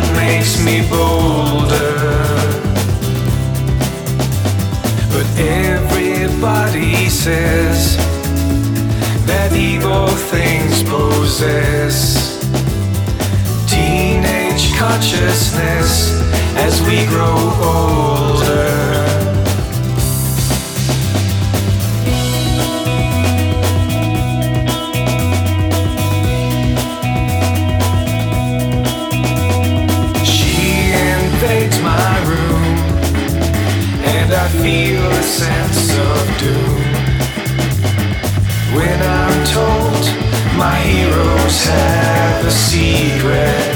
that makes me bolder. But everybody says that evil things possess teenage consciousness as we grow older. I feel a sense of doom when I'm told my heroes have a secret.